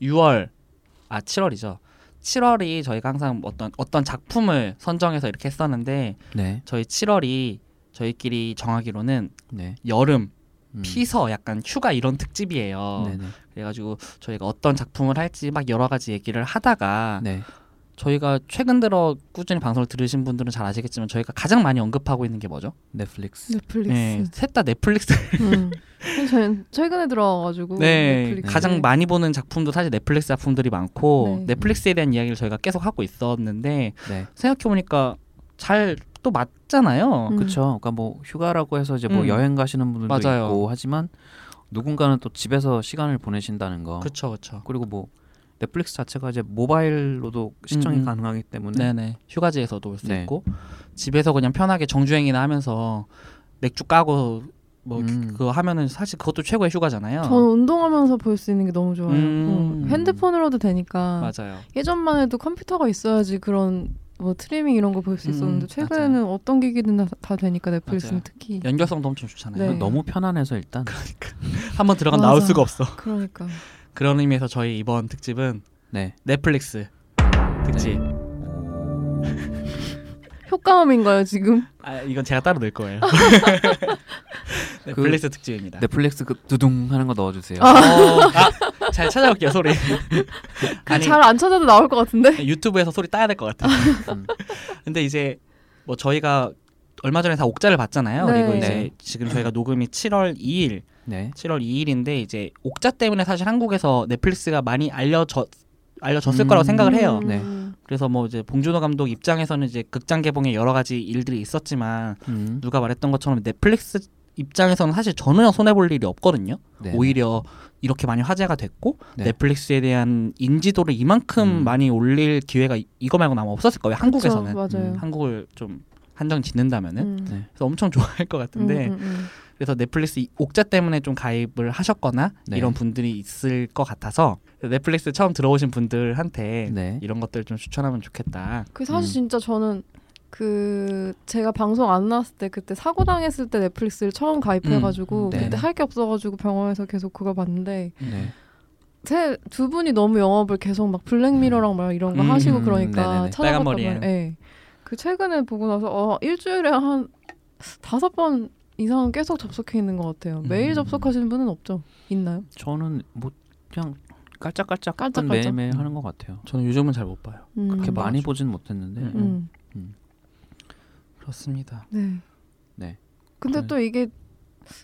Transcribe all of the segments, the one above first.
7월이죠. 7월이 저희가 항상 어떤 작품을 선정해서 이렇게 했었는데 네. 저희 7월이 저희끼리 정하기로는 네. 여름, 피서, 약간 휴가 이런 특집이에요. 네네. 그래가지고 저희가 어떤 작품을 할지 막 여러 가지 얘기를 하다가 네. 저희가 최근 들어 꾸준히 방송을 들으신 분들은 잘 아시겠지만 저희가 가장 많이 언급하고 있는 게 뭐죠? 넷플릭스. 네, 셋 다 넷플릭스. 저는 최근에 들어와가지고 네, 넷플릭스. 가장 많이 보는 작품도 사실 넷플릭스 작품들이 많고 네. 넷플릭스에 대한 이야기를 저희가 계속 하고 있었는데 네. 생각해보니까 잘 또 맞잖아요. 그렇죠. 그러니까 뭐 휴가라고 해서 이제 뭐 여행 가시는 분들도 맞아요. 있고 하지만 누군가는 또 집에서 시간을 보내신다는 거. 그렇죠. 그리고 뭐 넷플릭스 자체가 이제 모바일로도 시청이 가능하기 때문에 네네. 휴가지에서도 볼 수 네. 있고 집에서 그냥 편하게 정주행이나 하면서 맥주 까고 뭐 그거 하면은 사실 그것도 최고의 휴가잖아요. 저는 운동하면서 볼 수 있는 게 너무 좋아요. 핸드폰으로도 되니까. 맞아요. 예전만 해도 컴퓨터가 있어야지 그런 뭐 트리밍 이런 거 볼 수 있었는데 최근에는 맞아요. 어떤 기기든 다 되니까 넷플릭스는 특히 연결성도 엄청 좋잖아요. 네. 너무 편안해서 일단 그러니까 한번 들어가면 나올 수가 없어. 그러니까 그런 의미에서 저희 이번 특집은 네. 넷플릭스 특집. 네. 효과음인가요 지금? 아 이건 제가 따로 넣을 거예요. 넷플릭스 특집입니다. 넷플릭스 그 두둥 하는 거 넣어주세요. 잘 찾아볼게요 소리. 잘 안 찾아도 나올 것 같은데? 유튜브에서 소리 따야 될 것 같아요. 근데 이제 뭐 저희가 얼마 전에 다 옥자를 봤잖아요. 네. 그리고 이제 네. 지금 저희가 녹음이 7월 2일. 네. 7월 2일인데 이제 옥자 때문에 사실 한국에서 넷플릭스가 많이 알려졌을 거라고 생각을 해요. 네. 그래서 뭐 이제 봉준호 감독 입장에서는 이제 극장 개봉에 여러 가지 일들이 있었지만 누가 말했던 것처럼 넷플릭스 입장에서는 사실 전혀 손해 볼 일이 없거든요. 네. 오히려 이렇게 많이 화제가 됐고 네. 넷플릭스에 대한 인지도를 이만큼 많이 올릴 기회가 이거 말고는 아마 없었을 거예요. 한국에서는 그쵸, 맞아요. 한국을 좀 한정 짓는다면은 네. 그래서 엄청 좋아할 것 같은데. 그래서 넷플릭스 옥자 때문에 좀 가입을 하셨거나 네. 이런 분들이 있을 것 같아서 넷플릭스 처음 들어오신 분들한테 네. 이런 것들 좀 추천하면 좋겠다. 그 사실 진짜 저는 그 제가 방송 안 나왔을 때 그때 사고 당했을 때 넷플릭스를 처음 가입해가지고 네. 그때 할 게 없어가지고 병원에서 계속 그거 봤는데 네. 두 분이 너무 영업을 계속 막 블랙미러랑 막 이런 거 하시고 그러니까 찾아봤다면 네. 그 최근에 보고 나서 일주일에 한 5번 이상은 계속 접속해 있는 것 같아요. 매일 접속하시는 분은 없죠? 있나요? 저는 뭐 그냥 깔짝깔짝 매일매일 하는 것 같아요. 저는 요즘은 잘 못 봐요. 그렇게 많이 보진 못했는데 그렇습니다. 네. 근데 또 이게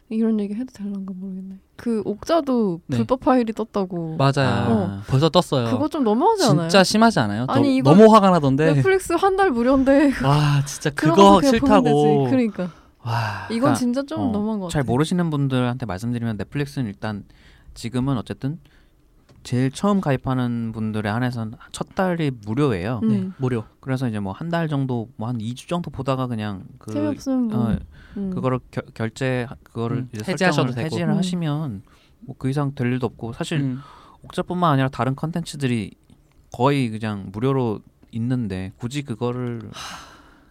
이런 얘기 해도 될란가 모르겠네. 그 옥자도 네. 불법 파일이 떴다고. 맞아요. 벌써 떴어요. 그거 좀 너무하지 않아요? 진짜 심하지 않아요? 아니 이거 너무 화가 나던데. 넷플릭스 한 달 무료인데. 와 진짜 그거 싫다고. 그러니까. 와, 이건 그러니까, 진짜 좀 너무한 것 같아요. 잘 모르시는 분들한테 말씀드리면 넷플릭스는 일단 지금은 어쨌든 제일 처음 가입하는 분들에 한해서는 첫 달이 무료예요. 네. 무료. 그래서 이제 뭐 한 달 정도, 뭐 한 2주 정도 보다가 그냥 재미없으면 그거를 결제 그거를 이제 해지하셔도 되고 해지를 하시면 뭐 그 이상 될 일도 없고 사실 옥자뿐만 아니라 다른 컨텐츠들이 거의 그냥 무료로 있는데 굳이 그거를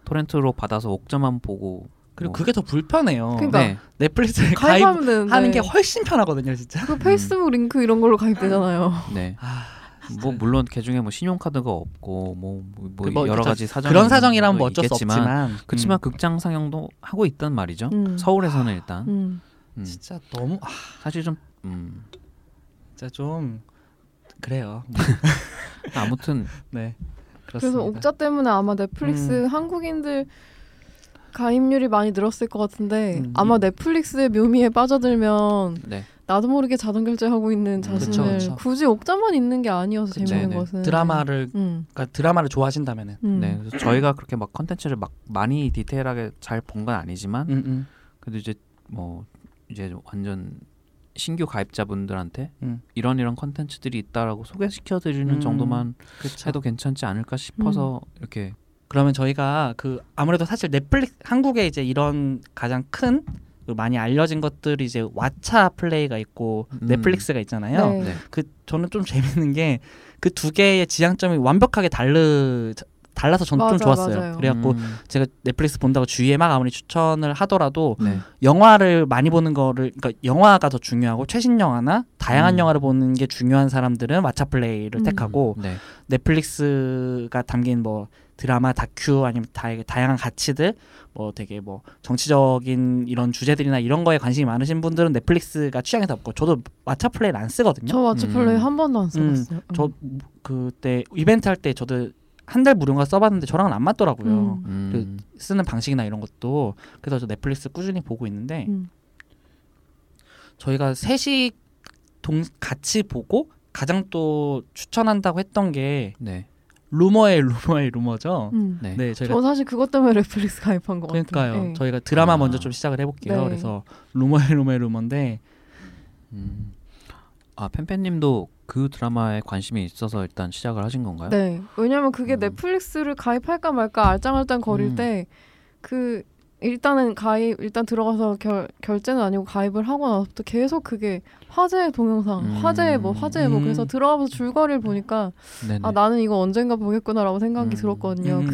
토렌트로 받아서 옥자만 보고. 그리고 그게 더 불편해요. 그러니까 네. 넷플릭스에 가입하는 게 훨씬 편하거든요, 진짜. 그 페이스북 링크 이런 걸로 가입되잖아요. 네. 뭐 물론 개중에 뭐 신용카드가 없고 뭐 여러 가지 사정 그런 사정이라면 뭐 어쩔 수 없지만 그렇지만 극장 상영도 하고 있단 말이죠. 서울에서는 일단. 진짜 너무 사실 좀 진짜 좀 그래요. 아무튼 네. 그렇습니다. 그래서 옥자 때문에 아마 넷플릭스 한국인들 가입률이 많이 늘었을 것 같은데 아마 넷플릭스의 묘미에 빠져들면 네. 나도 모르게 자동 결제하고 있는 자신을 그쵸. 굳이 옥자만 있는 게 아니어서 그쵸. 재밌는 네네. 것은 그러니까 드라마를 좋아하신다면은 네, 그래서 저희가 그렇게 막 컨텐츠를 막 많이 디테일하게 잘 본 건 아니지만 그래도 이제 뭐 이제 완전 신규 가입자분들한테 이런 컨텐츠들이 있다라고 소개시켜드리는 정도만 그쵸. 해도 괜찮지 않을까 싶어서 이렇게. 그러면 저희가 그 아무래도 사실 넷플릭스 한국에 이제 이런 가장 큰 많이 알려진 것들이 이제 왓챠 플레이가 있고 넷플릭스가 있잖아요. 네. 그 저는 좀 재밌는 게 그 두 개의 지향점이 완벽하게 달라서 저는 좀 좋았어요. 맞아요. 그래갖고 제가 넷플릭스 본다고 주위에 막 아무리 추천을 하더라도 네. 영화를 많이 보는 거를 그러니까 영화가 더 중요하고 최신 영화나 다양한 영화를 보는 게 중요한 사람들은 왓챠 플레이를 택하고 네. 넷플릭스가 담긴 뭐 드라마, 다큐 아니면 다양한 가치들 뭐 되게 뭐 정치적인 이런 주제들이나 이런 거에 관심이 많으신 분들은 넷플릭스가 취향이 다 없고 저도 왓챠 플레이를 안 쓰거든요. 저 왓챠 플레이 한 번도 안 써봤어요. 저 그때 이벤트 할 때 저도 한 달 무료인가 써봤는데 저랑은 안 맞더라고요. 그 쓰는 방식이나 이런 것도. 그래서 저 넷플릭스 꾸준히 보고 있는데 저희가 셋이 같이 보고 가장 또 추천한다고 했던 게 네. 루머죠. 네. 네, 저희가 저 사실 그것 때문에 넷플릭스 가입한 것 같아요. 그러니까요. 네. 저희가 드라마 먼저 좀 시작을 해볼게요. 네. 그래서 루머인데 아 팬님도 그 드라마에 관심이 있어서 일단 시작을 하신 건가요? 네. 왜냐면 그게 넷플릭스를 가입할까 말까 알짱알짱 거릴 때 그 일단은 일단 들어가서 결제는 아니고 가입을 하고 나서부터 계속 그게 화제의 동영상, 화제의 뭐 그래서 들어가면서 줄거리를 보니까 네네. 아 나는 이거 언젠가 보겠구나라고 생각이 들었거든요.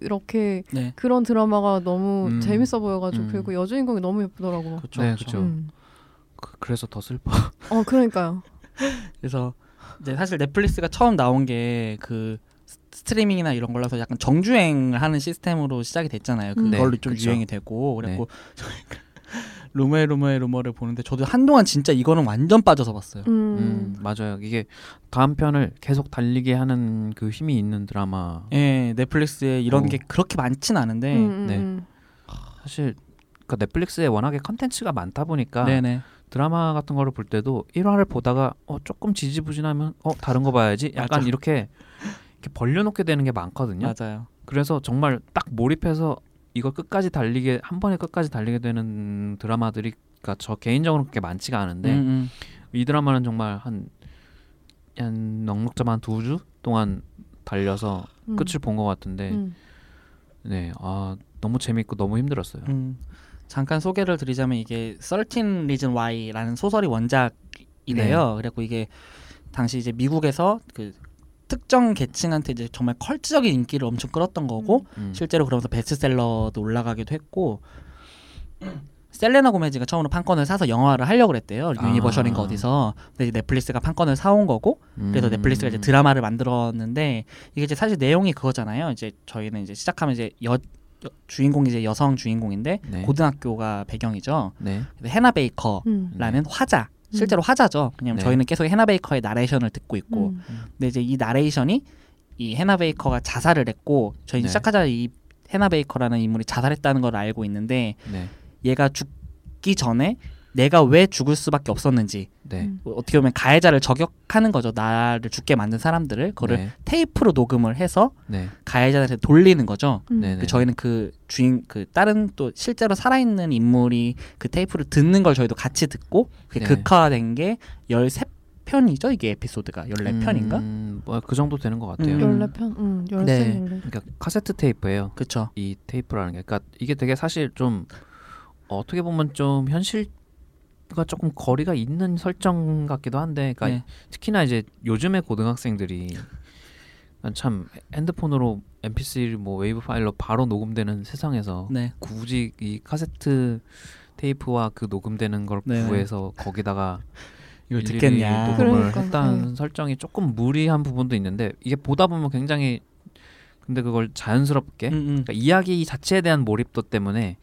그렇게 네. 그런 드라마가 너무 재밌어 보여가지고 그리고 여주인공이 너무 예쁘더라고요. 그렇죠. 네, 그렇죠. 그래서 더 슬퍼. 그러니까요. 그래서 이제 사실 넷플릭스가 처음 나온 게 그 스트리밍이나 이런 걸로서 약간 정주행을 하는 시스템으로 시작이 됐잖아요. 그걸로 좀 유행이 되고 그래갖고 루머를 보는데 저도 한동안 진짜 이거는 완전 빠져서 봤어요. 맞아요. 이게 다음 편을 계속 달리게 하는 그 힘이 있는 드라마. 예, 넷플릭스에 이런 게 그렇게 많진 않은데 사실 그러니까 넷플릭스에 워낙에 컨텐츠가 많다 보니까 드라마 같은 거를 볼 때도 1화를 보다가 조금 지지부진하면 다른 거 봐야지 약간 이렇게 벌려놓게 되는 게 많거든요. 맞아요. 그래서 정말 딱 몰입해서 이걸 끝까지 달리게 한 번에 끝까지 달리게 되는 드라마들이 그러니까 저 개인적으로 그렇게 많지가 않은데 이 드라마는 정말 한 넉넉잡아 한 2주 동안 달려서 끝을 본 것 같은데 네, 아 너무 재밌고 너무 힘들었어요. 잠깐 소개를 드리자면 이게 13 Reasons Why라는 소설이 원작이래요. 네. 그래갖고 이게 당시 이제 미국에서 그 특정 계층한테 이제 정말 컬트적인 인기를 엄청 끌었던 거고 실제로 그러면서 베스트셀러도 올라가기도 했고 셀레나 고메즈가 처음으로 판권을 사서 영화를 하려고 그랬대요. 유니버셜인가 어디서. 근데 이제 넷플릭스가 판권을 사온 거고 그래서 넷플릭스가 이제 드라마를 만들었는데 이게 이제 사실 내용이 그거잖아요. 이제 저희는 이제 시작하면 이제 주인공이 이제 여성 주인공인데 고등학교가 배경이죠. 해나 베이커라는 화자. 실제로 화자죠. 왜냐면 저희는 계속 해나 베이커의 나레이션을 듣고 있고 근데 이제 이 나레이션이 이 해나 베이커가 자살을 했고 저희는 시작하자 이 해나 베이커라는 인물이 자살했다는 걸 알고 있는데 얘가 죽기 전에 내가 왜 죽을 수밖에 없었는지 어떻게 보면 가해자를 저격하는 거죠. 나를 죽게 만든 사람들을 그거를 테이프로 녹음을 해서 가해자한테 돌리는 거죠. 저희는 그 주인 그 다른 또 실제로 살아있는 인물이 그 테이프를 듣는 걸 저희도 같이 듣고 그게 극화된 게 13편이죠. 이게 에피소드가 14편인가? 뭐 그 정도 되는 것 같아요. 14편? 13편. 네. 그러니까 카세트 테이프예요. 그렇죠. 이 테이프라는 게 그러니까 이게 되게 사실 좀 어떻게 보면 좀 현실과 조금 거리가 있는 설정 같기도 한데, 그러니까 특히나 이제 요즘의 고등학생들이 참 핸드폰으로 MP3 뭐 웨이브 파일로 바로 녹음되는 세상에서 굳이 이 카세트 테이프와 그 녹음되는 걸 구해서 거기다가 이걸 듣겠냐 녹음을 했다는 설정이 조금 무리한 부분도 있는데 이게 보다 보면 굉장히 근데 그걸 자연스럽게 그러니까 이야기 자체에 대한 몰입도 때문에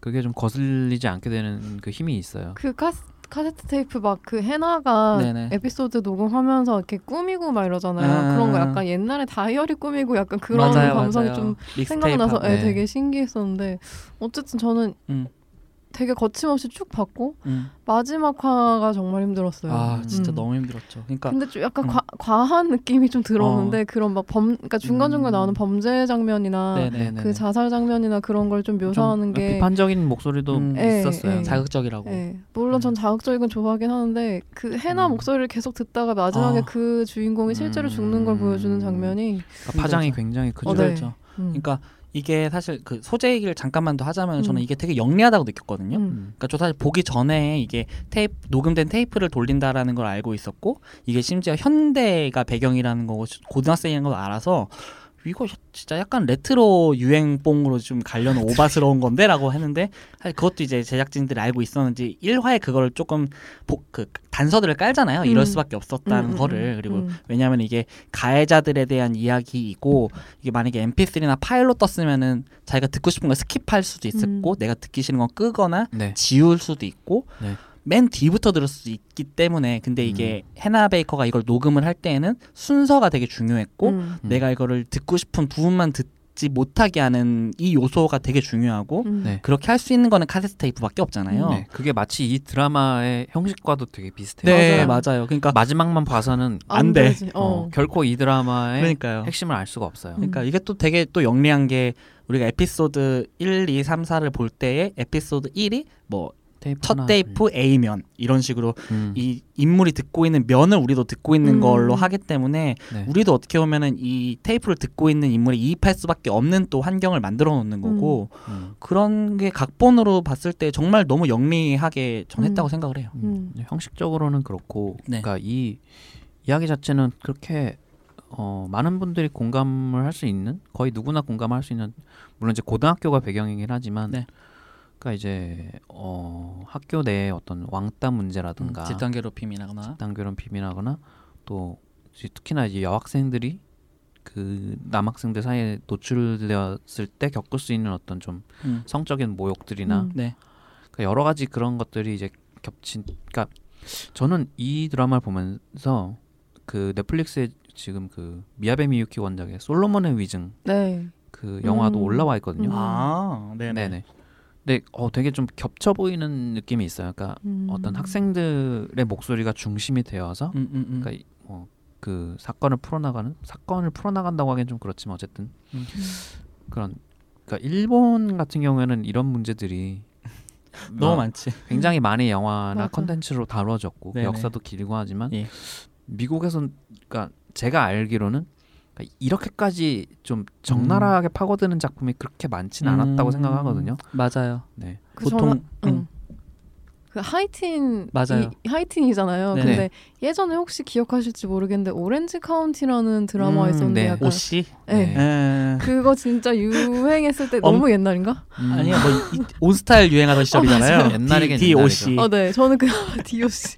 그게 좀 거슬리지 않게 되는 그 힘이 있어요. 그 카세트 테이프 막 그 해나가 에피소드 녹음하면서 이렇게 꾸미고 막 이러잖아요. 그런 거 약간 옛날에 다이어리 꾸미고 약간 그런 감성이 좀 생각나서 되게 신기했었는데 어쨌든 저는 되게 거침없이 쭉 봤고 마지막 화가 정말 힘들었어요. 아 진짜 너무 힘들었죠. 그러니까 근데 좀 약간 과한 느낌이 좀 들었는데 그런 막 그러니까 중간중간 나오는 범죄 장면이나 그 자살 장면이나 그런 걸 좀 묘사하는 게 비판적인 목소리도 있었어요. 자극적이라고. 물론 전 자극적인 건 좋아하긴 하는데 그 해나 목소리를 계속 듣다가 마지막에 그 주인공이 실제로 죽는 걸 보여주는 장면이 그러니까 파장이 굉장히 크죠. 그러니까. 이게 사실 그 소재 얘기를 잠깐만 더 하자면 저는 이게 되게 영리하다고 느꼈거든요. 그러니까 저 사실 보기 전에 이게 녹음된 테이프를 돌린다라는 걸 알고 있었고 이게 심지어 현대가 배경이라는 거고 고등학생이라는 걸 알아서 이거 진짜 약간 레트로 유행뽕으로 좀 갈려는 오바스러운 건데 라고 했는데, 사실 그것도 이제 제작진들이 알고 있었는지 1화에 그걸 조금 그 단서들을 깔잖아요. 이럴 수밖에 없었다는 거를. 그리고 왜냐하면 이게 가해자들에 대한 이야기이고, 이게 만약에 mp3나 파일로 떴으면은 자기가 듣고 싶은 걸 스킵할 수도 있었고, 내가 듣기 싫은 건 끄거나 네. 지울 수도 있고 네. 맨 뒤부터 들을 수 있기 때문에. 근데 이게 해나 베이커가 이걸 녹음을 할 때에는 순서가 되게 중요했고 내가 이거를 듣고 싶은 부분만 듣지 못하게 하는 이 요소가 되게 중요하고 네. 그렇게 할 수 있는 거는 카세트 테이프밖에 없잖아요. 네. 그게 마치 이 드라마의 형식과도 되게 비슷해요. 네, 맞아요. 그러니까 마지막만 봐서는 안 돼. 결코 이 드라마의 그러니까요. 핵심을 알 수가 없어요. 그러니까 이게 또 되게 또 영리한 게, 우리가 에피소드 1, 2, 3, 4를 볼 때에 에피소드 1이 뭐 첫 테이프 A면 이런 식으로 이 인물이 듣고 있는 면을 우리도 듣고 있는 걸로 하기 때문에 네. 우리도 어떻게 보면은 이 테이프를 듣고 있는 인물이 이입할 수밖에 없는 또 환경을 만들어 놓는 거고 그런 게 각본으로 봤을 때 정말 너무 영리하게 전했다고 생각을 해요. 형식적으로는 그렇고 네. 그러니까 이 이야기 자체는 그렇게 많은 분들이 공감을 할 수 있는, 거의 누구나 공감할 수 있는, 물론 이제 고등학교가 배경이긴 하지만 네. 그러니까 이제 학교 내에 어떤 왕따 문제라든가 집단 괴롭힘이라거나 또 특히나 이제 여학생들이 그 남학생들 사이에 노출되었을 때 겪을 수 있는 어떤 좀 성적인 모욕들이나 네. 그러니까 여러 가지 그런 것들이 이제 겹친. 그러니까 저는 이 드라마를 보면서 그 넷플릭스에 지금 그 미야베 미유키 원작의 솔로몬의 위증 네. 그 영화도 올라와 있거든요. 아, 네네. 네, 되게 좀 겹쳐 보이는 느낌이 있어요. 그러니까 어떤 학생들의 목소리가 중심이 되어서, 그러니까 그 사건을 풀어나간다고 하기엔 좀 그렇지만 어쨌든 그런. 그러니까 일본 같은 경우에는 이런 문제들이 너무 많지. 굉장히 많이 영화나 컨텐츠로 다루어졌고 그 역사도 길고 하지만 예. 미국에서는 그러니까 제가 알기로는. 이렇게까지 좀 적나라하게 파고드는 작품이 그렇게 많지는 않았다고 생각하거든요. 맞아요. 네. 보통 그 하이틴 맞아요. 하이틴이잖아요. 네네. 근데 예전에 혹시 기억하실지 모르겠는데 오렌지 카운티라는 드라마 있었는데 네. 약간 오씨? 네. 네. 그거 진짜 유행했을 때 너무 옛날인가? 아니요. 뭐 온스타일 유행하던 시절이잖아요. 옛날이긴 D.O.C. 네. 저는 그냥 D.O.C.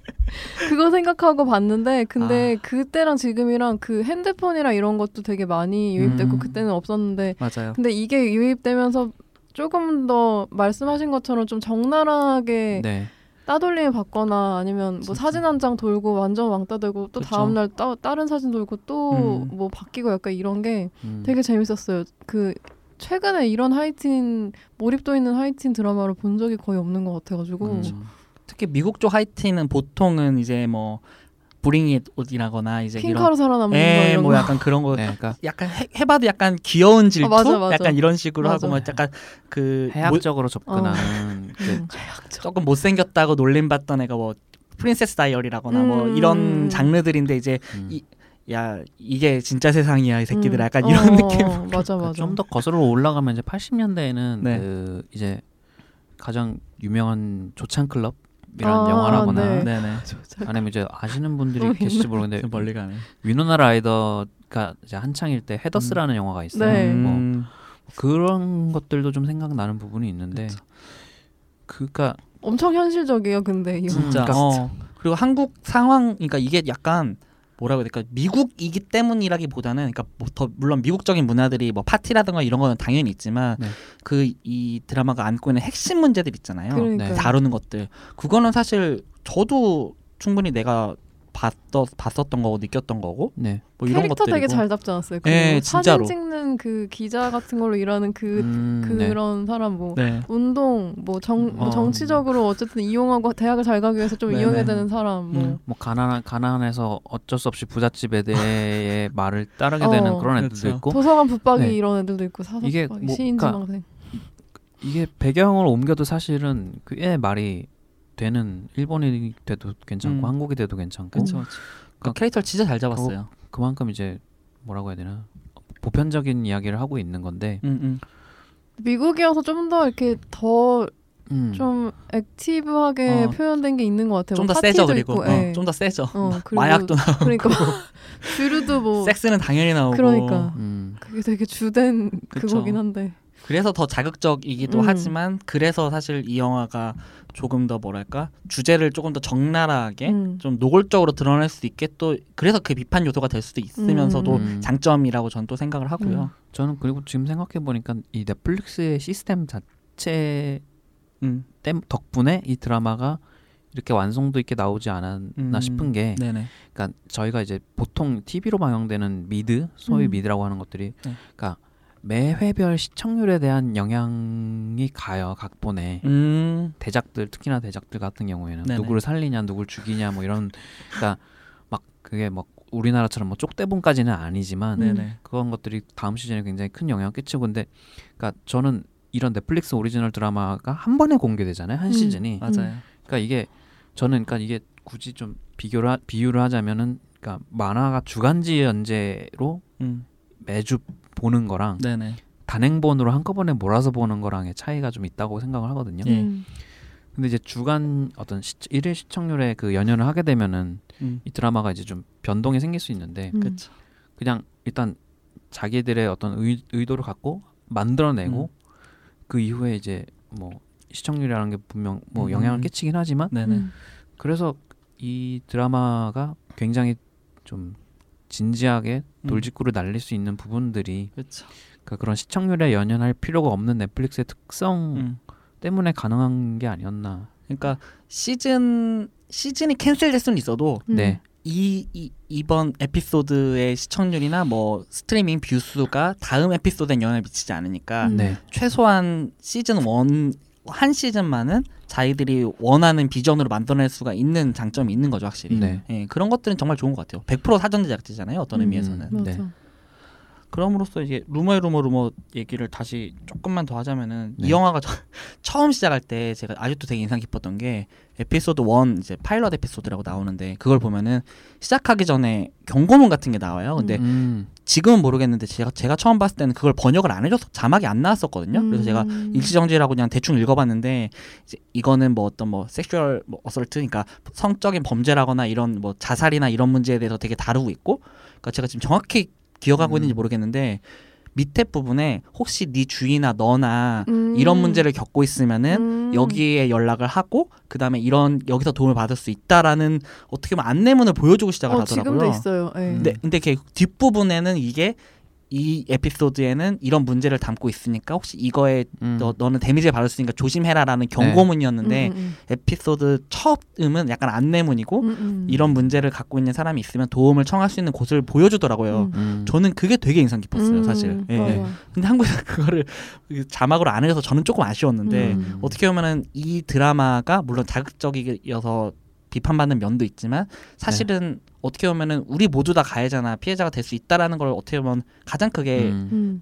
그거 생각하고 봤는데, 근데 그때랑 지금이랑 그 핸드폰이랑 이런 것도 되게 많이 유입됐고 그때는 없었는데 맞아요. 근데 이게 유입되면서 조금 더 말씀하신 것처럼 좀 적나라하게 네. 따돌림 받거나 아니면 뭐 사진 한 장 돌고 완전 왕따 되고 또 그렇죠. 다음날 다른 사진 돌고 또 뭐 바뀌고 약간 이런 게 되게 재밌었어요. 그 최근에 이런 하이틴 몰입도 있는 하이틴 드라마를 본 적이 거의 없는 것 같아가지고 그렇죠. 특히 미국 쪽 하이틴은 보통은 이제 뭐 브링잇 옷이라거나 이제 핑카로 살아남는 거 이런 뭐 약간 그런 거 네, 그러니까. 약간 해봐도 약간 귀여운 질투 맞아. 약간 이런 식으로 맞아. 하고 뭐 약간 그 해학적으로 접근하는 조금 못생겼다고 놀림받던 애가 뭐 프린세스 다이어리라거나 뭐 이런 장르들인데 이제 이게 진짜 세상이야 이 새끼들 약간 이런 느낌 맞아. 좀 더 거슬러 올라가면 이제 80년대에는 네. 그 이제 가장 유명한 조찬클럽 이런 영화라거나 네. 아니면 이제 아시는 분들이 계실지 모르겠는데 멀리 가네. 위노나 라이더가 이제 한창일 때 헤더스라는 영화가 있어요. 네. 뭐 그런 것들도 좀 생각나는 부분이 있는데 그러니까 엄청 현실적이에요. 근데 이거 진짜. 그리고 한국 상황 그러니까 이게 약간 뭐라고 해야 될까? 미국이기 때문이라기보다는 그러니까 더 물론 미국적인 문화들이 뭐 파티라든가 이런 거는 당연히 있지만 그 이 드라마가 안고 있는 핵심 문제들 있잖아요. 그러니까요. 다루는 것들. 그거는 사실 저도 충분히 내가 봤었던 거고 느꼈던 거고. 네. 뭐 이런 캐릭터 것들이고. 되게 잘 잡지 않았어요. 네, 진짜로. 사진 찍는 그 기자 같은 걸로 일하는 그런 네. 사람 뭐 네. 운동 뭐 정치적으로 어쨌든 이용하고 대학을 잘 가기 위해서 좀 이용해야 되는 사람 뭐 가난해서 어쩔 수 없이 부잣집 애들의 말을 따르게 되는 그런 애들도 그렇죠. 있고 도서관 붙박이 네. 이런 애들도 있고 사서 이게 뭐, 시인지망생 이게 배경을 옮겨도 사실은 그의 말이 되는 일본이 돼도 괜찮고 한국이 돼도 괜찮고 그러니까 캐릭터를 진짜 잘 잡았어요. 그만큼 이제 뭐라고 해야 되나 보편적인 이야기를 하고 있는 건데 미국이어서 좀 더 이렇게 더 좀 액티브하게 표현된 게 있는 것 같아요. 좀 더 세죠. 그리고 좀 더 세죠. 마약도 나오고. 그러니까 주류도 뭐 섹스는 당연히 나오고. 그러니까 그게 되게 주된 그쵸. 그거긴 한데. 그래서 더 자극적이기도 하지만 그래서 사실 이 영화가 조금 더 뭐랄까 주제를 조금 더 적나라하게 좀 노골적으로 드러낼 수 있게 또 그래서 그 비판 요소가 될 수도 있으면서도 장점이라고 저는 또 생각을 하고요. 저는 그리고 지금 생각해보니까 이 넷플릭스의 시스템 자체 덕분에 이 드라마가 이렇게 완성도 있게 나오지 않았나 싶은 게 네네. 그러니까 저희가 이제 보통 TV로 방영되는 미드 소위 미드라고 하는 것들이 네. 그러니까 매 회별 시청률에 대한 영향이 가요. 각본에 대작들 특히나 대작들 같은 경우에는 네네. 누구를 살리냐 누구를 죽이냐 뭐 이런 그러니까 막 그게 막 우리나라처럼 뭐 쪽대본까지는 아니지만 네네. 그런 것들이 다음 시즌에 굉장히 큰 영향을 끼치고 근데 그러니까 저는 이런 넷플릭스 오리지널 드라마가 한 번에 공개되잖아요 한 시즌이. 맞아요. 그러니까 이게 저는 그러니까 이게 굳이 좀 비유를 하자면은 그러니까 만화가 주간지 연재로 매주 보는 거랑 네네. 단행본으로 한꺼번에 몰아서 보는 거랑의 차이가 좀 있다고 생각을 하거든요. 근데 이제 주간 어떤 1일 시청률에 그 연연을 하게 되면은 이 드라마가 이제 좀 변동이 생길 수 있는데 그냥 일단 자기들의 어떤 의도를 갖고 만들어내고 그 이후에 이제 뭐 시청률이라는 게 분명 뭐 영향을 끼치긴 하지만 그래서 이 드라마가 굉장히 좀 진지하게 돌직구를 날릴 수 있는 부분들이 그러니까 그런 시청률에 연연할 필요가 없는 넷플릭스의 특성 때문에 가능한 게 아니었나. 그러니까 시즌이 캔슬될 수는 있어도 네. 이번 에피소드의 시청률이나 뭐 스트리밍 뷰 수가 다음 에피소드에 영향을 미치지 않으니까 네. 최소한 시즌 1 한 시즌만은 자기들이 원하는 비전으로 만들어낼 수가 있는 장점이 있는 거죠 확실히. 네. 예, 그런 것들은 정말 좋은 것 같아요. 100% 사전 제작되잖아요 어떤 의미에서는. 네. 그럼으로써 이제 루머의 루머 얘기를 다시 조금만 더 하자면은 네. 이 영화가 처음 시작할 때 제가 아직도 되게 인상 깊었던 게 에피소드 1 이제 파일럿 에피소드라고 나오는데 그걸 보면은 시작하기 전에 경고문 같은 게 나와요. 근데 지금은 모르겠는데 제가 처음 봤을 때는 그걸 번역을 안 해줘서 자막이 안 나왔었거든요. 그래서 제가 일시정지라고 그냥 대충 읽어봤는데 이제 이거는 뭐 어떤 뭐 섹슈얼 뭐 어설트 그러니까 성적인 범죄라거나 이런 뭐 자살이나 이런 문제에 대해서 되게 다루고 있고 그러니까 제가 지금 정확히 기억하고 있는지 모르겠는데 밑에 부분에 혹시 네 주위나 너나 이런 문제를 겪고 있으면은 여기에 연락을 하고 그 다음에 이런 여기서 도움을 받을 수 있다라는 어떻게 보면 안내문을 보여주고 시작을 하더라고요. 지금도 있어요. 근데 그 뒷부분에는 이게 이 에피소드에는 이런 문제를 담고 있으니까 혹시 이거에 너는 데미지를 받을 수 있으니까 조심해라라는 경고문이었는데 에피소드 첫음은 약간 안내문이고 이런 문제를 갖고 있는 사람이 있으면 도움을 청할 수 있는 곳을 보여주더라고요. 저는 그게 되게 인상 깊었어요 사실. 근데 한국에서 그거를 자막으로 안 해줘서 저는 조금 아쉬웠는데 어떻게 보면은 이 드라마가 물론 자극적이어서 비판받는 면도 있지만 사실은 어떻게 보면은 우리 모두 다 가해자나 피해자가 될 수 있다라는 걸 어떻게 보면 가장 크게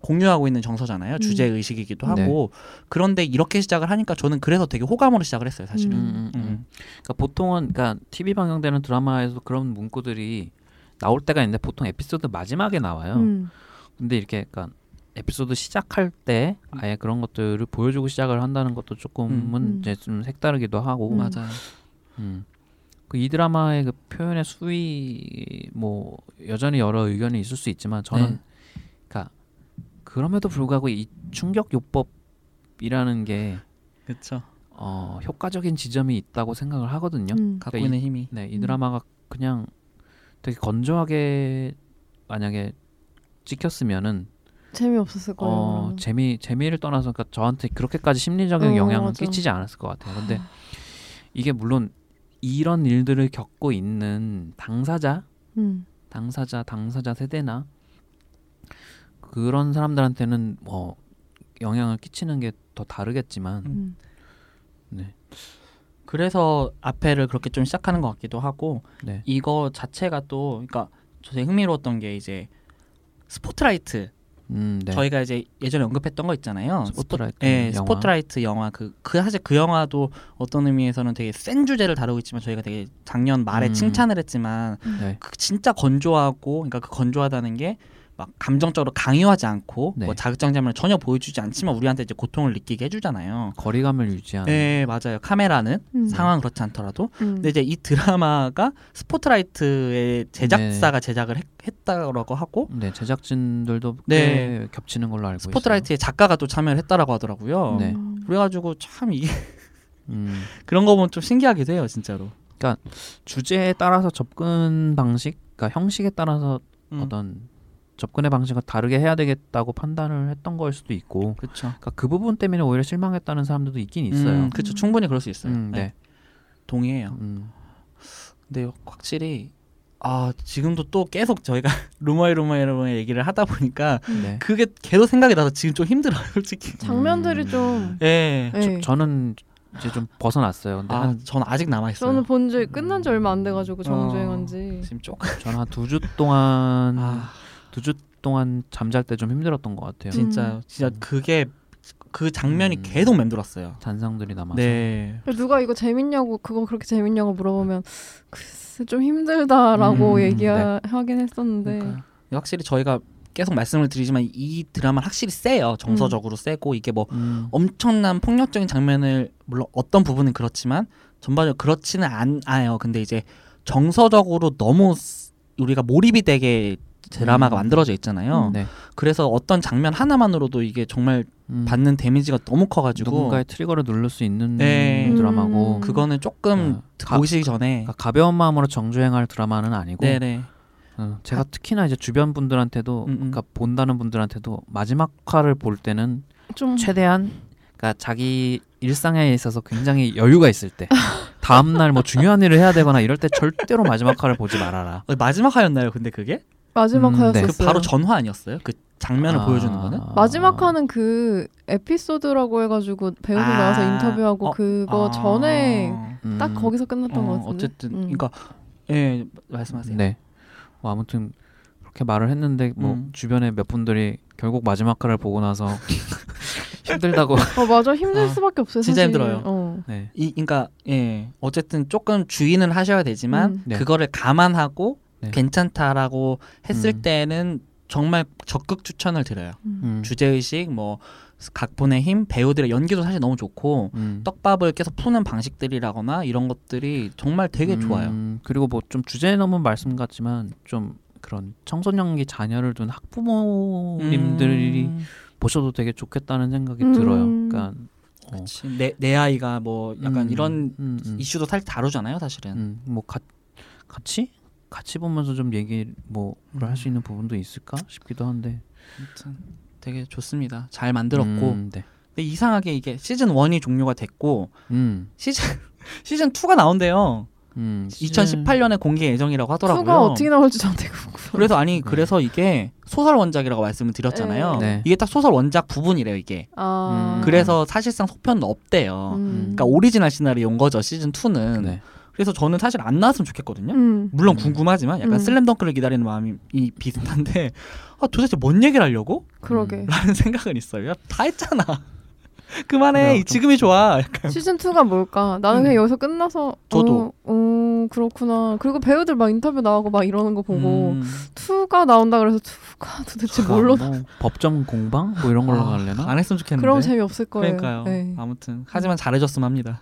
공유하고 있는 정서잖아요. 주제 의식이기도 하고. 그런데 이렇게 시작을 하니까 저는 그래서 되게 호감으로 시작을 했어요 사실은. 그러니까 보통은 그러니까 TV 방영되는 드라마에서 그런 문구들이 나올 때가 있는데 보통 에피소드 마지막에 나와요. 근데 이렇게 그러니까 에피소드 시작할 때 아예 그런 것들을 보여주고 시작을 한다는 것도 조금은 이제 좀 색다르기도 하고. 맞아요. 이 드라마의 그 표현의 수위 뭐 여전히 여러 의견이 있을 수 있지만 저는 그러니까 그럼에도 불구하고 이 충격요법이라는 게 효과적인 지점이 있다고 생각을 하거든요. 갖고 있는 힘이. 네, 이 드라마가 그냥 되게 건조하게 만약에 찍혔으면은 재미없었을 거예요. 재미를 떠나서 그러니까 저한테 그렇게까지 심리적인 영향은 끼치지 않았을 것 같아요. 근데 이게 물론 이런 일들을 겪고 있는 당사자 세대나 그런 사람들한테는 뭐 영향을 끼치는 게 더 다르겠지만 네. 그래서 앞에를 그렇게 좀 시작하는 것 같기도 하고 이거 자체가 또 그러니까 되게 흥미로웠던 게 이제 스포트라이트 저희가 이제 예전에 언급했던 거 있잖아요. 스포트라이트 영화 그 사실 그 영화도 어떤 의미에서는 되게 센 주제를 다루고 있지만 저희가 되게 작년 말에 칭찬을 했지만 진짜 건조하고 그러니까 그 건조하다는 게 막 감정적으로 강요하지 않고 네. 뭐 자극적인 장면을 전혀 보여주지 않지만 우리한테 이제 고통을 느끼게 해주잖아요. 거리감을 유지하는. 네, 맞아요. 카메라는 상황 그렇지 않더라도. 근데 이제 이 드라마가 스포트라이트의 제작사가 네. 제작을 했다라고 하고. 네, 제작진들도 네. 꽤 겹치는 걸로 알고 있어요. 스포트라이트의 작가가 또 참여를 했다라고 하더라고요. 네. 그래가지고 참 이게 그런 거 보면 좀 신기하기도 해요, 진짜로. 그러니까 주제에 따라서 접근 방식, 그러니까 형식에 따라서 어떤 접근의 방식을 다르게 해야 되겠다고 판단을 했던 걸 수도 있고, 그렇죠. 그러니까 그 부분 때문에 오히려 실망했다는 사람들도 있긴 있어요. 그렇죠, 충분히 그럴 수 있어요. 네. 네, 동의해요. 근데 확실히 아 지금도 또 계속 저희가 루머에 얘기를 하다 보니까 네. 그게 계속 생각이 나서 지금 좀 힘들어요, 솔직히. 장면들이 좀. 네, 네. 저는. 이제 좀 벗어났어요. 근데 저는 아직 남아있어요. 저는 본지 끝난 지 얼마 안 돼가지고 정주행한지 지금 조금 저는 한 2주 동안 잠잘 때 좀 힘들었던 것 같아요. 진짜 그게 그 장면이 계속 맴돌았어요. 잔상들이 남아서. 네. 누가 이거 재밌냐고 그거 그렇게 재밌냐고 물어보면 글쎄 좀 힘들다라고 얘기하긴 네. 했었는데 그러니까요. 확실히 저희가 계속 말씀을 드리지만 이 드라마는 확실히 세요. 정서적으로 세고 이게 뭐 엄청난 폭력적인 장면을 물론 어떤 부분은 그렇지만 전반적으로 그렇지는 않아요. 근데 이제 정서적으로 너무 우리가 몰입이 되게 드라마가 만들어져 있잖아요. 네. 그래서 어떤 장면 하나만으로도 이게 정말 받는 데미지가 너무 커가지고 누군가의 트리거를 누를 수 있는 네. 드라마고 그거는 조금 보시기 전에 가벼운 마음으로 정주행할 드라마는 아니고 네네. 제가 특히나 이제 주변 분들한테도 그러니까 본다는 분들한테도 마지막 화를 볼 때는 좀 최대한 그러니까 자기 일상에 있어서 굉장히 여유가 있을 때 다음 날 뭐 중요한 일을 해야 되거나 이럴 때 절대로 마지막 화를 보지 말아라. 마지막 화였나요? 근데 그게? 마지막 화였어요. 네. 그 바로 전화 아니었어요? 그 장면을 보여주는 거는? 마지막 화는 그 에피소드라고 해가지고 배우들 나와서 인터뷰하고 그거 전에 딱 거기서 끝났던 것 같은데. 어쨌든 그러니까 예 말씀하세요. 네. 뭐 아무튼 그렇게 말을 했는데 뭐 주변에 몇 분들이 결국 마지막 화를 보고 나서 힘들다고. 맞아 힘들 수밖에 없어요. 진짜 사실. 힘들어요. 네. 그러니까 예 어쨌든 조금 주의는 하셔야 되지만 네. 그거를 감안하고 네. 괜찮다라고 했을 때는 정말 적극 추천을 드려요. 주제의식 뭐. 각본의 힘, 배우들의 연기도 사실 너무 좋고 떡밥을 계속 푸는 방식들이라거나 이런 것들이 정말 되게 좋아요. 그리고 뭐 좀 주제에 넘은 말씀 같지만 좀 그런 청소년기 자녀를 둔 학부모님들이 보셔도 되게 좋겠다는 생각이 들어요. 그러니까 내 아이가 뭐 약간 이런 이슈도 사실 다루잖아요, 사실은. 뭐 같이 보면서 좀 얘기를 할 수 있는 부분도 있을까 싶기도 한데. 아무튼. 되게 좋습니다. 잘 만들었고 네. 근데 이상하게 이게 시즌 1이 종료가 됐고 시즌 2가 나온대요. 2018년에 공개 예정이라고 하더라고요. 2가 어떻게 나올지 전 되게 궁금해요. 그래서 그래서 이게 소설 원작이라고 말씀을 드렸잖아요. 네. 이게 딱 소설 원작 부분이래요, 이게. 그래서 사실상 속편도 없대요. 그러니까 오리지널 시나리오인 거죠, 시즌 2는. 네. 그래서 저는 사실 안 나왔으면 좋겠거든요. 물론 궁금하지만 약간 슬램덩크를 기다리는 마음이 비슷한데 도대체 뭔 얘기를 하려고? 그러게 라는 생각은 있어요. 야, 다 했잖아. 그만해. 그래, 지금이 좋아. 약간. 시즌2가 뭘까? 나는 그냥 여기서 끝나서 저도 그렇구나. 그리고 배우들 막 인터뷰 나오고 막 이러는 거 보고 2가 나온다 그래서 2가 도대체 뭘로 법정 공방? 뭐 이런 걸로 가려나? 안 했으면 좋겠는데. 그럼 재미없을 거예요. 그러니까요. 네. 아무튼 하지만 잘해줬으면 합니다.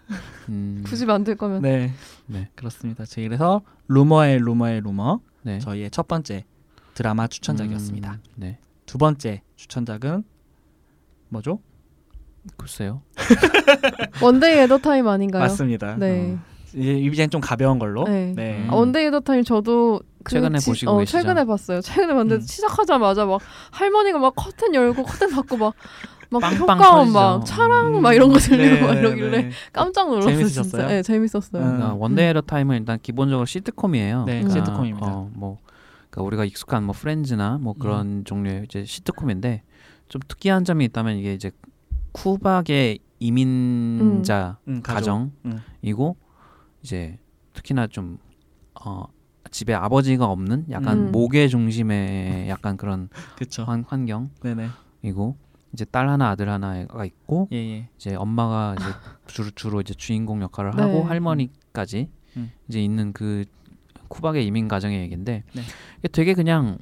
굳이 만들 거면. 네. 네. 그렇습니다. 그래서 루머의 루머 네. 저희의 첫 번째 드라마 추천작이었습니다. 네. 두 번째 추천작은 뭐죠? 글쎄요. 원데이 앳 어 타임 아닌가요? 맞습니다. 네. 이제는 좀 가벼운 걸로. 네. 네. 원데이 앳 어 타임 저도 최근에 보시고 계시죠? 최근에 봤어요. 최근에 봤는데 시작하자마자 막 할머니가 막 커튼 열고 커튼 닫고 막 효과음 막 차랑 막 이런 거 들리고 막 이러길래 깜짝 놀랐어요. 재밌으셨어요? 네, 재밌었어요. 원데이 앳 어 타임은 일단 기본적으로 시트콤이에요. 네, 그러니까 시트콤입니다. 그러니까 우리가 익숙한 뭐 프렌즈나 뭐 그런 종류의 이제 시트콤인데 좀 특이한 점이 있다면 이게 이제 쿠박의 이민자 가정이고 이제 특히나 좀 집에 아버지가 없는 약간 모계 중심의 약간 그런 환경이고 이제 딸 하나 아들 하나가 있고 이제 엄마가 이제 주로 이제 주인공 역할을 네. 하고 할머니까지 이제 있는 그 쿠박의 이민 가정의 얘기인데 네. 되게 그냥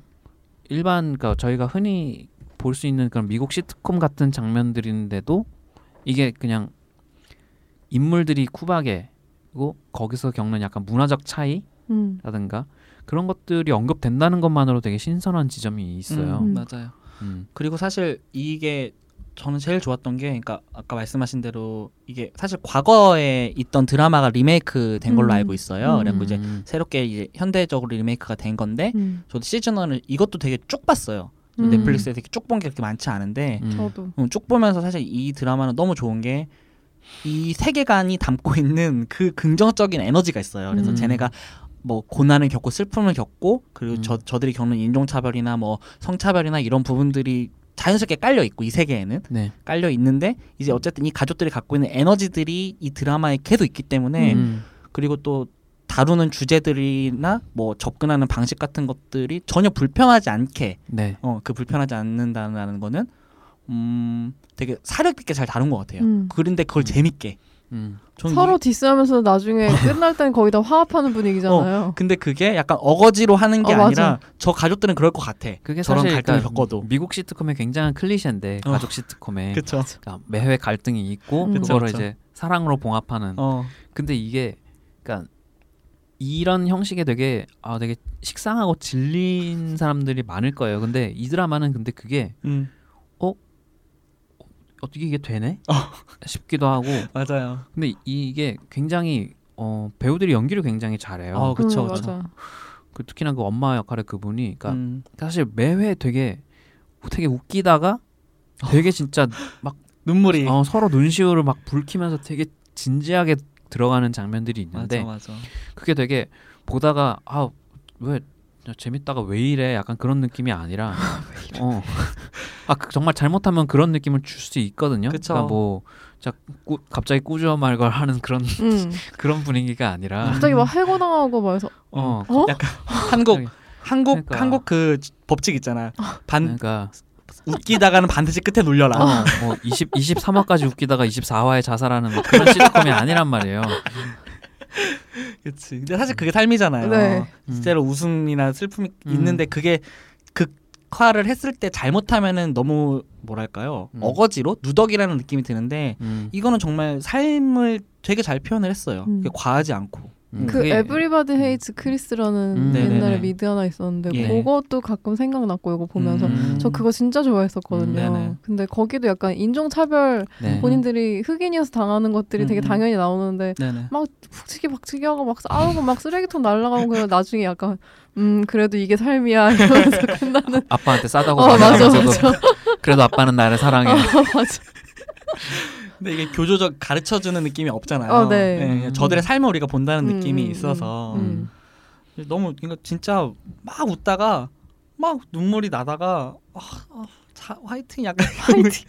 일반 그러니까 저희가 흔히 볼 수 있는 그런 미국 시트콤 같은 장면들인데도 이게 그냥 인물들이 쿠박에고 거기서 겪는 약간 문화적 차이라든가 그런 것들이 언급된다는 것만으로 되게 신선한 지점이 있어요. 맞아요. 그리고 사실 이게 저는 제일 좋았던 게, 그러니까 아까 말씀하신 대로 이게 사실 과거에 있던 드라마가 리메이크 된 걸로 알고 있어요. 그리고 이제 새롭게 이제 현대적으로 리메이크가 된 건데, 저도 시즌 1을 이것도 되게 쭉 봤어요. 넷플릭스에 되게 쭉 본 게 그렇게 많지 않은데, 저도 쭉 보면서 사실 이 드라마는 너무 좋은 게 이 세계관이 담고 있는 그 긍정적인 에너지가 있어요. 그래서 쟤네가 뭐 고난을 겪고 슬픔을 겪고 그리고 저들이 겪는 인종차별이나 뭐 성차별이나 이런 부분들이 자연스럽게 깔려 있고 이 세계에는 네. 깔려 있는데 이제 어쨌든 이 가족들이 갖고 있는 에너지들이 이 드라마에 계속 있기 때문에 그리고 또 다루는 주제들이나 뭐 접근하는 방식 같은 것들이 전혀 불편하지 않게 네. 그 불편하지 않는다는 거는 되게 사력 있게 잘 다룬 것 같아요. 그런데 그걸 재밌게 서로 디스하면서 나중에 끝날 땐 거의 다 화합하는 분위기잖아요. 근데 그게 약간 어거지로 하는 게 아니라 맞아. 저 가족들은 그럴 것 같아. 그게 저런 사실 갈등을 겪어도 미국 시트콤의 굉장한 클리셰인데 가족 시트콤에 그쵸. 그러니까 매회 갈등이 있고 그거를 그쵸. 이제 사랑으로 봉합하는. 근데 이게 그러니까 이런 형식에 되게 되게 식상하고 질린 사람들이 많을 거예요. 근데 이 드라마는 근데 그게 어떻게 이게 되네? 싶기도 하고 맞아요. 근데 이게 굉장히 배우들이 연기를 굉장히 잘해요. 그렇죠. 맞아. 그 특히나 그 엄마 역할의 그분이 그러니까 사실 매회 되게 웃기다가 되게 진짜 막 눈물이 서로 눈시울을 막 붉히면서 되게 진지하게 들어가는 장면들이 있는데 맞아. 그게 되게 보다가 왜 재밌다가 왜 이래 약간 그런 느낌이 아니라 정말 잘못하면 그런 느낌을 줄 수 있거든요. 그쵸. 그러니까 뭐 갑자기 꾸짖어 말걸 하는 그런 그런 분위기가 아니라 갑자기 막 해고당하고 막 해서 약간 한국 그 법칙 있잖아. 그러니까 웃기다가는 반드시 끝에 놀려라. 뭐 23화까지 웃기다가 24화에 자살하는 뭐 그런 시트콤이 아니란 말이에요. 그치. 근데 사실 그게 삶이잖아요. 네. 실제로 웃음이나 슬픔이 있는데 그게 극화를 했을 때 잘못하면은 너무 뭐랄까요 어거지로 누덕이라는 느낌이 드는데 이거는 정말 삶을 되게 잘 표현을 했어요. 그게 과하지 않고. 그 에브리바디 헤이츠 크리스라는 옛날에 미드 하나 있었는데 예. 그것도 가끔 생각났고 이거 보면서 저 그거 진짜 좋아했었거든요. 근데 거기도 약간 인종차별 본인들이 흑인이어서 당하는 것들이 되게 당연히 나오는데 막 북치기 하고 막 싸우고 막 쓰레기통 날아가고 그러면 나중에 약간 그래도 이게 삶이야 이러면서 끝나는 아빠한테 싸다고 맞아. 그래도 아빠는 나를 사랑해 맞아 근데 이게 교조적 가르쳐주는 느낌이 없잖아요. 저들의 삶을 우리가 본다는 느낌이 있어서 너무 이거 진짜 막 웃다가 막 눈물이 나다가 화이팅 약간 화이팅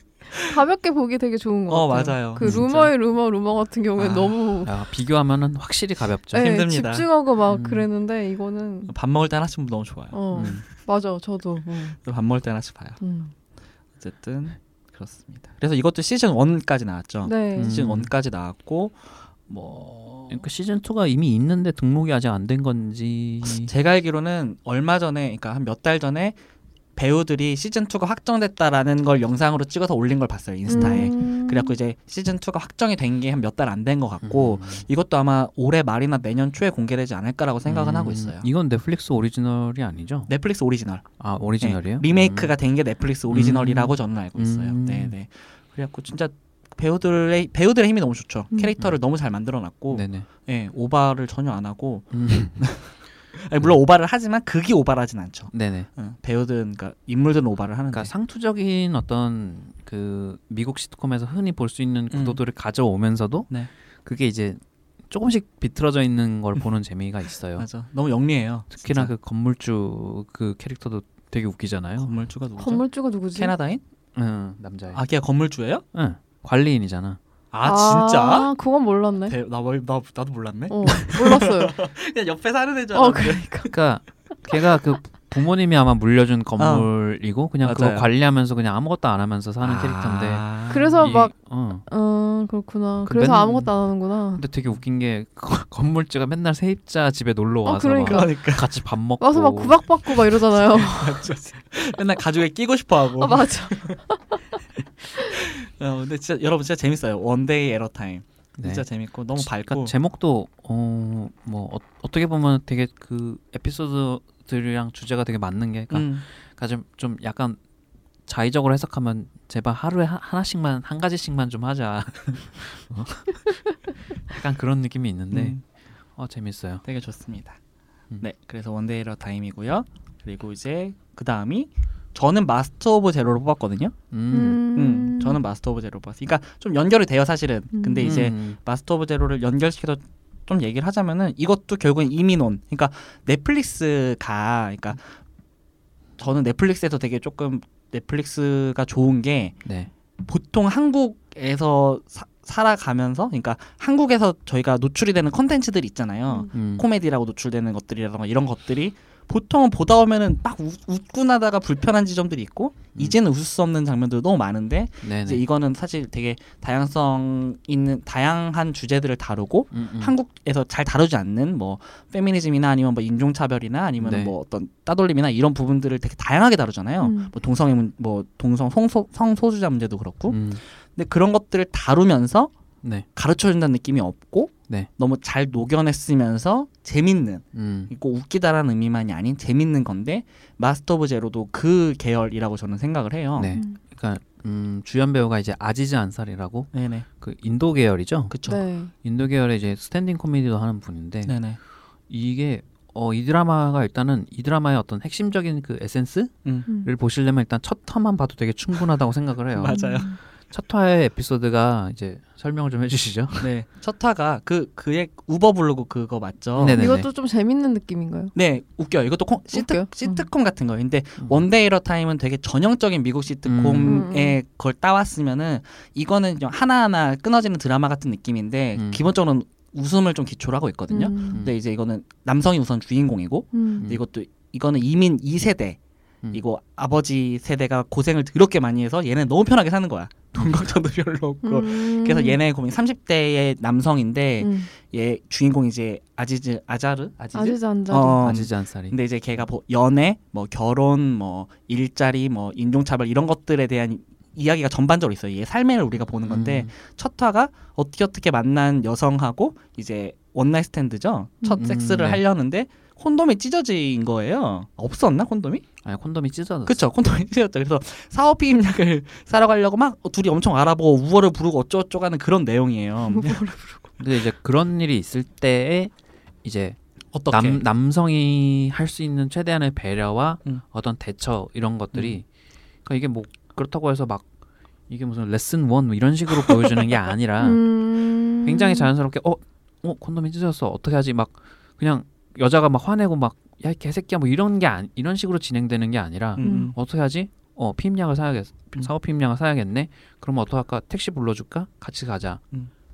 가볍게 보기 되게 좋은 것 같아요. 맞아요. 그 진짜. 루머 같은 경우에 너무 비교하면은 확실히 가볍죠. 힘듭니다. 집중하고 막 그랬는데 이거는 밥 먹을 때 하나씩 보면 너무 좋아요. 맞아, 저도 밥 먹을 때 하나씩 봐요. 어쨌든. 그렇습니다. 그래서 이것도 시즌 1까지 나왔죠. 시즌 1까지 나왔고 뭐 그러니까 시즌 2가 이미 있는데 등록이 아직 안 된 건지 제가 알기로는 얼마 전에 그러니까 한 몇 달 전에 배우들이 시즌 2가 확정됐다라는 걸 영상으로 찍어서 올린 걸 봤어요. 인스타에. 그래갖고 이제 시즌 2가 확정이 된 게 한 몇 달 안 된 것 같고 이것도 아마 올해 말이나 내년 초에 공개되지 않을까라고 생각은 하고 있어요. 이건 넷플릭스 오리지널이 아니죠? 넷플릭스 오리지널. 오리지널이에요? 네, 리메이크가 된 게 넷플릭스 오리지널이라고 저는 알고 있어요. 네네. 그래갖고 진짜 배우들의 힘이 너무 좋죠. 캐릭터를 너무 잘 만들어놨고, 네, 오바를 전혀 안 하고. 아니, 물론 오바를 하지만 극이 오바하진 않죠. 배우든 그러니까 인물들은 오바를 하는데 그러니까 상투적인 어떤 그 미국 시트콤에서 흔히 볼 수 있는 구도들을 가져오면서도 그게 이제 조금씩 비틀어져 있는 걸 보는 재미가 있어요. 맞아. 너무 영리해요. 특히나 진짜. 그 건물주 그 캐릭터도 되게 웃기잖아요. 건물주가 누구지? 캐나다인? 남자예요. 걔가 건물주예요? 응. 관리인이잖아. 진짜? 그건 몰랐네. 나도 몰랐네. 몰랐어요. 그냥 옆에 사는 애죠. 그러니까 걔가 그 부모님이 아마 물려준 건물이고 그냥 맞아요. 그거 관리하면서 그냥 아무것도 안 하면서 사는 캐릭터인데 그래서 막 그렇구나. 그래서 아무것도 안 하는구나. 근데 되게 웃긴 게 건물주가 맨날 세입자 집에 놀러 와서 그러니까. 같이 밥 먹고 와서 막 구박받고 막 이러잖아요. 맨날 가족에 끼고 싶어하고. 아 맞아. 근데 진짜 여러분 진짜 재밌어요. One Day at a Time. 네. 진짜 재밌고 너무 밝고. 그러니까 제목도 어떻게 보면 되게 그 에피소드들이랑 주제가 되게 맞는 게 그러니까 좀 약간 자의적으로 해석하면 제발 하루에 하나씩만 한 가지씩만 좀 하자. 약간 그런 느낌이 있는데 재밌어요. 되게 좋습니다. 네, 그래서 원데이 러 타임이고요. 그리고 이제 그 다음이 저는 마스터 오브 제로로 뽑았거든요. 저는 마스터 오브 제로로 뽑았어요. 그러니까 좀 연결이 돼요 사실은. 근데 이제 마스터 오브 제로를 연결시켜서 좀 얘기를 하자면은 이것도 결국은 이민원. 그러니까 넷플릭스가 그러니까 저는 넷플릭스에서 되게 조금 넷플릭스가 좋은 게 네. 보통 한국에서 살아가면서 그러니까 한국에서 저희가 노출이 되는 컨텐츠들이 있잖아요. 코미디라고 노출되는 것들이라던가 이런 것들이 보통은 보다 보면은 막 웃고 나다가 불편한 지점들이 있고 이제는 웃을 수 없는 장면들도 너무 많은데 이제 이거는 사실 되게 다양성 있는 다양한 주제들을 다루고 한국에서 잘 다루지 않는 뭐 페미니즘이나 아니면 뭐 인종차별이나 아니면 네. 뭐 어떤 따돌림이나 이런 부분들을 되게 다양하게 다루잖아요. 뭐 성소수자 문제도 그렇고 근데 그런 것들을 다루면서 네. 가르쳐준다는 느낌이 없고 네. 너무 잘 녹여냈으면서 재밌는 있고 웃기다라는 의미만이 아닌 재밌는 건데 마스터 오브 제로도 그 계열이라고 저는 생각을 해요. 네. 그러니까 주연 배우가 이제 아지즈 안사리라고 네네. 그 인도 계열이죠. 그렇죠. 네. 인도 계열의 이제 스탠딩 코미디도 하는 분인데 네네. 이게 이 드라마가 일단은 이 드라마의 어떤 핵심적인 그 에센스를 보시려면 일단 첫 화만 봐도 되게 충분하다고 생각을 해요. 맞아요. 첫 화의 에피소드가 이제 설명을 좀 해주시죠. 네, 첫 화가 그의 우버블로그 그거 맞죠? 네네네. 이것도 좀 재밌는 느낌인가요? 네, 웃겨요. 이것도 시트콤 같은 거예요. 근데 원데이 러 타임은 되게 전형적인 미국 시트콤에 그걸 따왔으면은 이거는 그냥 하나하나 끊어지는 드라마 같은 느낌인데 기본적으로는 웃음을 좀 기초로 하고 있거든요. 근데 이제 이거는 남성이 우선 주인공이고 근데 이거는 이민 2세대 이거 아버지 세대가 고생을 더럽게 많이 해서 얘는 너무 편하게 사는 거야. 돈 걱정도 별로 없고 그래서 얘네의 고민 30대의 남성인데 얘 주인공 이제 아지즈 안사리. 근데 이제 걔가 연애, 뭐 결혼, 뭐 일자리, 뭐 인종차별 이런 것들에 대한 이야기가 전반적으로 있어요. 얘 삶을 우리가 보는 건데 첫 화가 어떻게 만난 여성하고 이제 원나잇 스탠드죠. 첫 섹스를 네. 하려는데 콘돔이 찢어진 거예요. 없었나 콘돔이? 아니 콘돔이 찢어졌어. 그렇죠. 콘돔이 찢어졌죠. 그래서 사업비임약을 사러 가려고 막 둘이 엄청 알아보고 우월을 부르고 어쩌고저쩌고 하는 그런 내용이에요. 우월을 부르고. 근데 이제 그런 일이 있을 때에 이제 어떻게? 남성이 할 수 있는 최대한의 배려와 어떤 대처 이런 것들이 그러니까 이게 뭐 그렇다고 해서 막 이게 무슨 레슨 원 이런 식으로 보여주는 게 아니라 굉장히 자연스럽게 콘돔이 찢어졌어 어떻게 하지 막 그냥 여자가 막 화내고 막 야 개새끼야 뭐 이런 게 이런 식으로 진행되는 게 아니라 어떻게 하지? 피임약을 사야겠어. 사업 피임약을 사야겠네. 그러면 어떻게 할까? 택시 불러줄까? 같이 가자.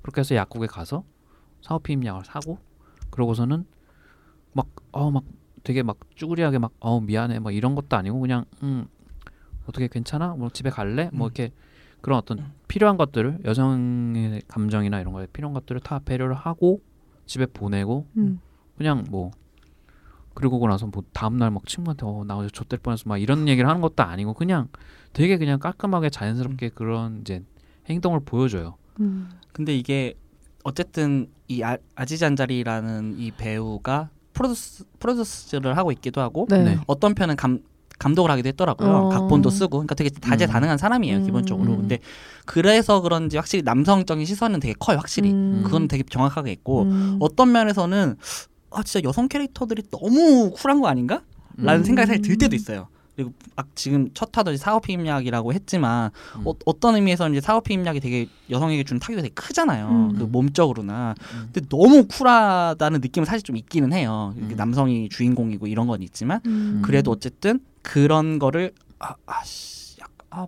그렇게 해서 약국에 가서 사업 피임약을 사고 그러고서는 막 막 되게 막 쭈구리하게 막 미안해 막 이런 것도 아니고 그냥 어떻게 괜찮아? 뭐 집에 갈래? 뭐 이렇게 그런 어떤 필요한 것들을 여성의 감정이나 이런 거에 필요한 것들을 다 배려를 하고 집에 보내고 그냥 뭐 그러고 나서 뭐 다음날 막 친구한테 나 어제 좆될 뻔했어 막 이런 얘기를 하는 것도 아니고 그냥 되게 그냥 깔끔하게 자연스럽게 그런 이제 행동을 보여줘요. 근데 이게 어쨌든 이 아지즈 안사리라는 이 배우가 프로듀스를 하고 있기도 하고 네. 어떤 편은 감독을 하기도 했더라고요. 각본도 쓰고 그러니까 되게 다재다능한 사람이에요 기본적으로. 근데 그래서 그런지 확실히 남성적인 시선은 되게 커요 확실히. 그건 되게 정확하게 있고 어떤 면에서는 진짜 여성 캐릭터들이 너무 쿨한 거 아닌가? 라는 생각이 사실 들 때도 있어요. 그리고 지금 첫 화도 사업피임약이라고 했지만 어떤 의미에서는 이제 사업피임약이 되게 여성에게 주는 타격이 되게 크잖아요. 그 몸적으로나. 근데 너무 쿨하다는 느낌은 사실 좀 있기는 해요. 남성이 주인공이고 이런 건 있지만 그래도 어쨌든 그런 거를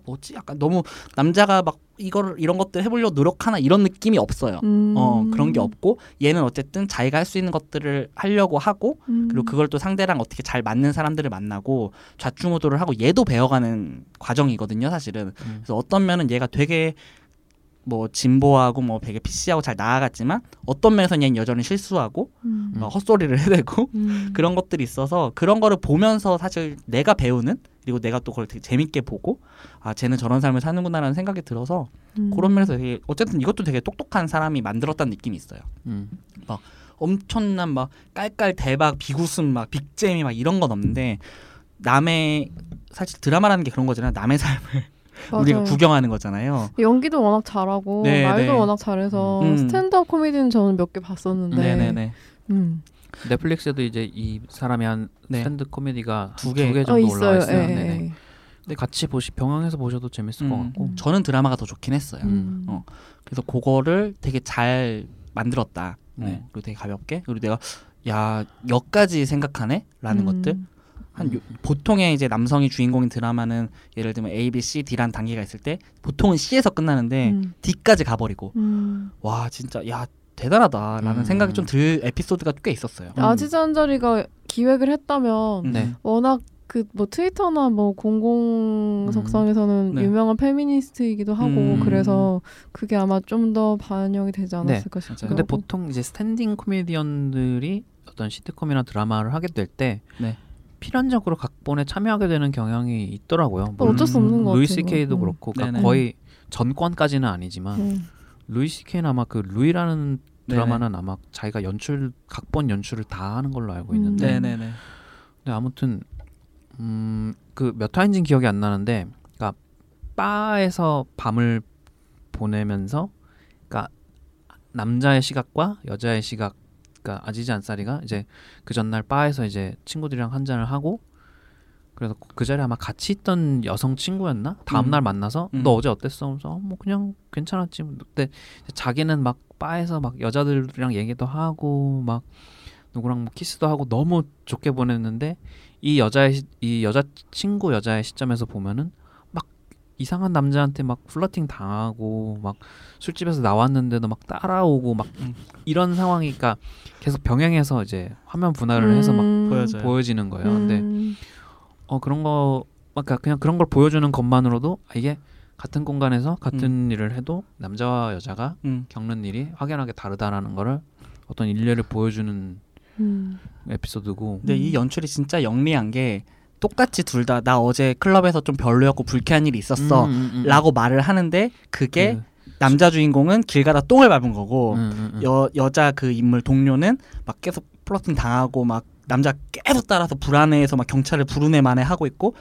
뭐지? 약간 너무 남자가 막 이런 것들 해보려고 노력하나 이런 느낌이 없어요. 그런 게 없고 얘는 어쨌든 자기가 할 수 있는 것들을 하려고 하고 그리고 그걸 또 상대랑 어떻게 잘 맞는 사람들을 만나고 좌충우돌을 하고 얘도 배워가는 과정이거든요 사실은. 그래서 어떤 면은 얘가 되게 뭐 진보하고 뭐 되게 PC하고 잘 나아갔지만 어떤 면에서는 얘는 여전히 실수하고 헛소리를 해대고 그런 것들이 있어서 그런 거를 보면서 사실 내가 배우는 그리고 내가 또 그걸 되게 재밌게 보고 아 쟤는 저런 삶을 사는구나라는 생각이 들어서 그런 면에서 되게 어쨌든 이것도 되게 똑똑한 사람이 만들었다는 느낌이 있어요. 막 엄청난 막 깔깔 대박 비구슴 막 빅잼이 막 이런 건 없는데 남의 사실 드라마라는 게 그런 거잖아요. 남의 삶을 맞아요. 우리가 구경하는 거잖아요. 연기도 워낙 잘하고 네, 말도 네. 워낙 잘해서 스탠드업 코미디는 저는 몇 개 봤었는데 네. 넷플릭스에도 이제 이 사람이 한 네. 스탠드 코미디가 두 개 정도 올라와 있어요. 네. 근데 같이 병행해서 보셔도 재밌을 것 같고 저는 드라마가 더 좋긴 했어요. 그래서 그거를 되게 잘 만들었다. 네. 그리고 되게 가볍게 그리고 내가 야 여기까지 생각하네? 라는 것들 보통의 이제 남성이 주인공인 드라마는 예를 들면 A, B, C, D라는 단계가 있을 때 보통은 C에서 끝나는데 D까지 가버리고 와 진짜 야 대단하다라는 생각이 좀 들 에피소드가 꽤 있었어요. 아지즈 안자리가 기획을 했다면 네. 워낙 그 뭐 트위터나 뭐 공공석상에서는 네. 유명한 페미니스트이기도 하고 그래서 그게 아마 좀 더 반영이 되지 않았을까 네. 싶어요. 근데 보통 이제 스탠딩 코미디언들이 어떤 시트콤이나 드라마를 하게 될 때 네. 필연적으로 각본에 참여하게 되는 경향이 있더라고요. 뭐 어쩔 수 없는 것 같아요. 루이 CK도 그렇고 그러니까 거의 전권까지는 아니지만 루이 CK는 아마 그 루이라는 드라마는 네네. 아마 자기가 각본 연출을 다 하는 걸로 알고 있는데 네네네. 근데 아무튼 그 몇 화인지는 기억이 안 나는데 그러니까 바에서 밤을 보내면서 그러니까 남자의 시각과 여자의 시각 그러니까 아지즈 안사리가 이제 그 전날 바에서 이제 친구들이랑 한 잔을 하고 그래서 그 자리에 아마 같이 있던 여성 친구였나? 다음날 만나서 너 어제 어땠어? 그래서 뭐 그냥 괜찮았지. 근데 자기는 막 바에서 막 여자들이랑 얘기도 하고 막 누구랑 뭐 키스도 하고 너무 좋게 보냈는데 이 여자의 시점에서 보면은 막 이상한 남자한테 막 플러팅 당하고 막 술집에서 나왔는데도 막 따라오고 막 이런 상황이니까 계속 병행해서 이제 화면 분할을 해서 막 보여지는 거예요. 근데 그런 거 그냥 그런 걸 보여주는 것만으로도 이게 같은 공간에서 같은 일을 해도 남자와 여자가 겪는 일이 확연하게 다르다라는 거를 어떤 일례를 보여주는 에피소드고. 근데 이 연출이 진짜 영리한 게 똑같이 둘 다 나 어제 클럽에서 좀 별로였고 불쾌한 일이 있었어 라고 말을 하는데 그게 남자 주인공은 길 가다 똥을 밟은 거고 여자 그 인물 동료는 막 계속 플러팅 당하고 막 남자 계속 따라서 불안해해서 막 경찰을 부르네만에 하고 있고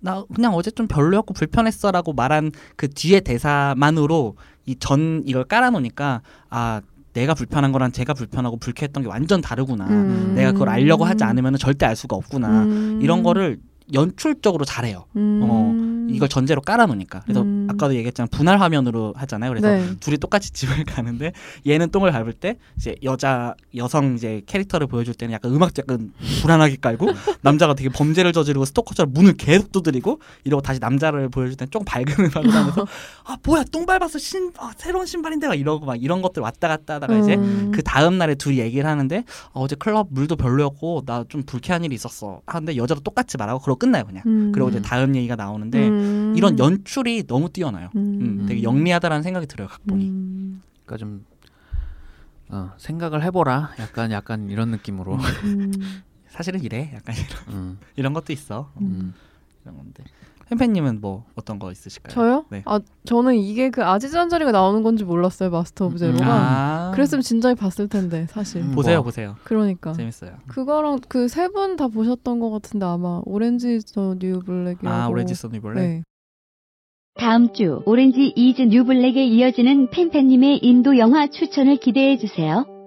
나 그냥 어제 좀 별로였고 불편했어라고 말한 그 뒤에 대사만으로 이걸 깔아놓으니까 아 내가 불편한 거랑 제가 불편하고 불쾌했던 게 완전 다르구나 내가 그걸 알려고 하지 않으면 절대 알 수가 없구나 이런 거를 연출적으로 잘해요. 이걸 전제로 깔아놓으니까. 그래서 아까도 얘기했지만 분할 화면으로 하잖아요. 그래서 네. 둘이 똑같이 집을 가는데 얘는 똥을 밟을 때 이제 여성 이제 캐릭터를 보여줄 때는 약간 약간 불안하게 깔고 남자가 되게 범죄를 저지르고 스토커처럼 문을 계속 두드리고 이러고 다시 남자를 보여줄 때는 좀 밝은 음악을 하면서 아 뭐야 똥 밟았어 새로운 신발인데 막 이러고 막 이런 것들 왔다 갔다 하다가 이제 그 다음 날에 둘이 얘기를 하는데 어제 클럽 물도 별로였고 나 좀 불쾌한 일이 있었어. 하는데 여자도 똑같이 말하고 그러고 끝나요 그냥. 그리고 이제 다음 얘기가 나오는데 이런 연출이 너무 뛰어나요. 되게 영리하다라는 생각이 들어요 각본이. 그러니까 좀 생각을 해보라. 약간 이런 느낌으로. 사실은 이래. 약간 이런 것도 있어. 이런 건데. 팬님은 뭐 어떤 거 있으실까요? 저요? 네. 아 저는 이게 그 아지즈 안자리가 나오는 건지 몰랐어요 마스터 오브 제로가. 그랬으면 진작에 봤을 텐데 사실. 보세요. 그러니까. 재밌어요. 그거랑 그 세 분 다 보셨던 것 같은데 아마 오렌지 이즈 더 뉴 블랙이라고. 아 오렌지 이즈 더 뉴 블랙. 네. 다음 주 오렌지 이즈 뉴 블랙에 이어지는 팬님의 인도 영화 추천을 기대해 주세요.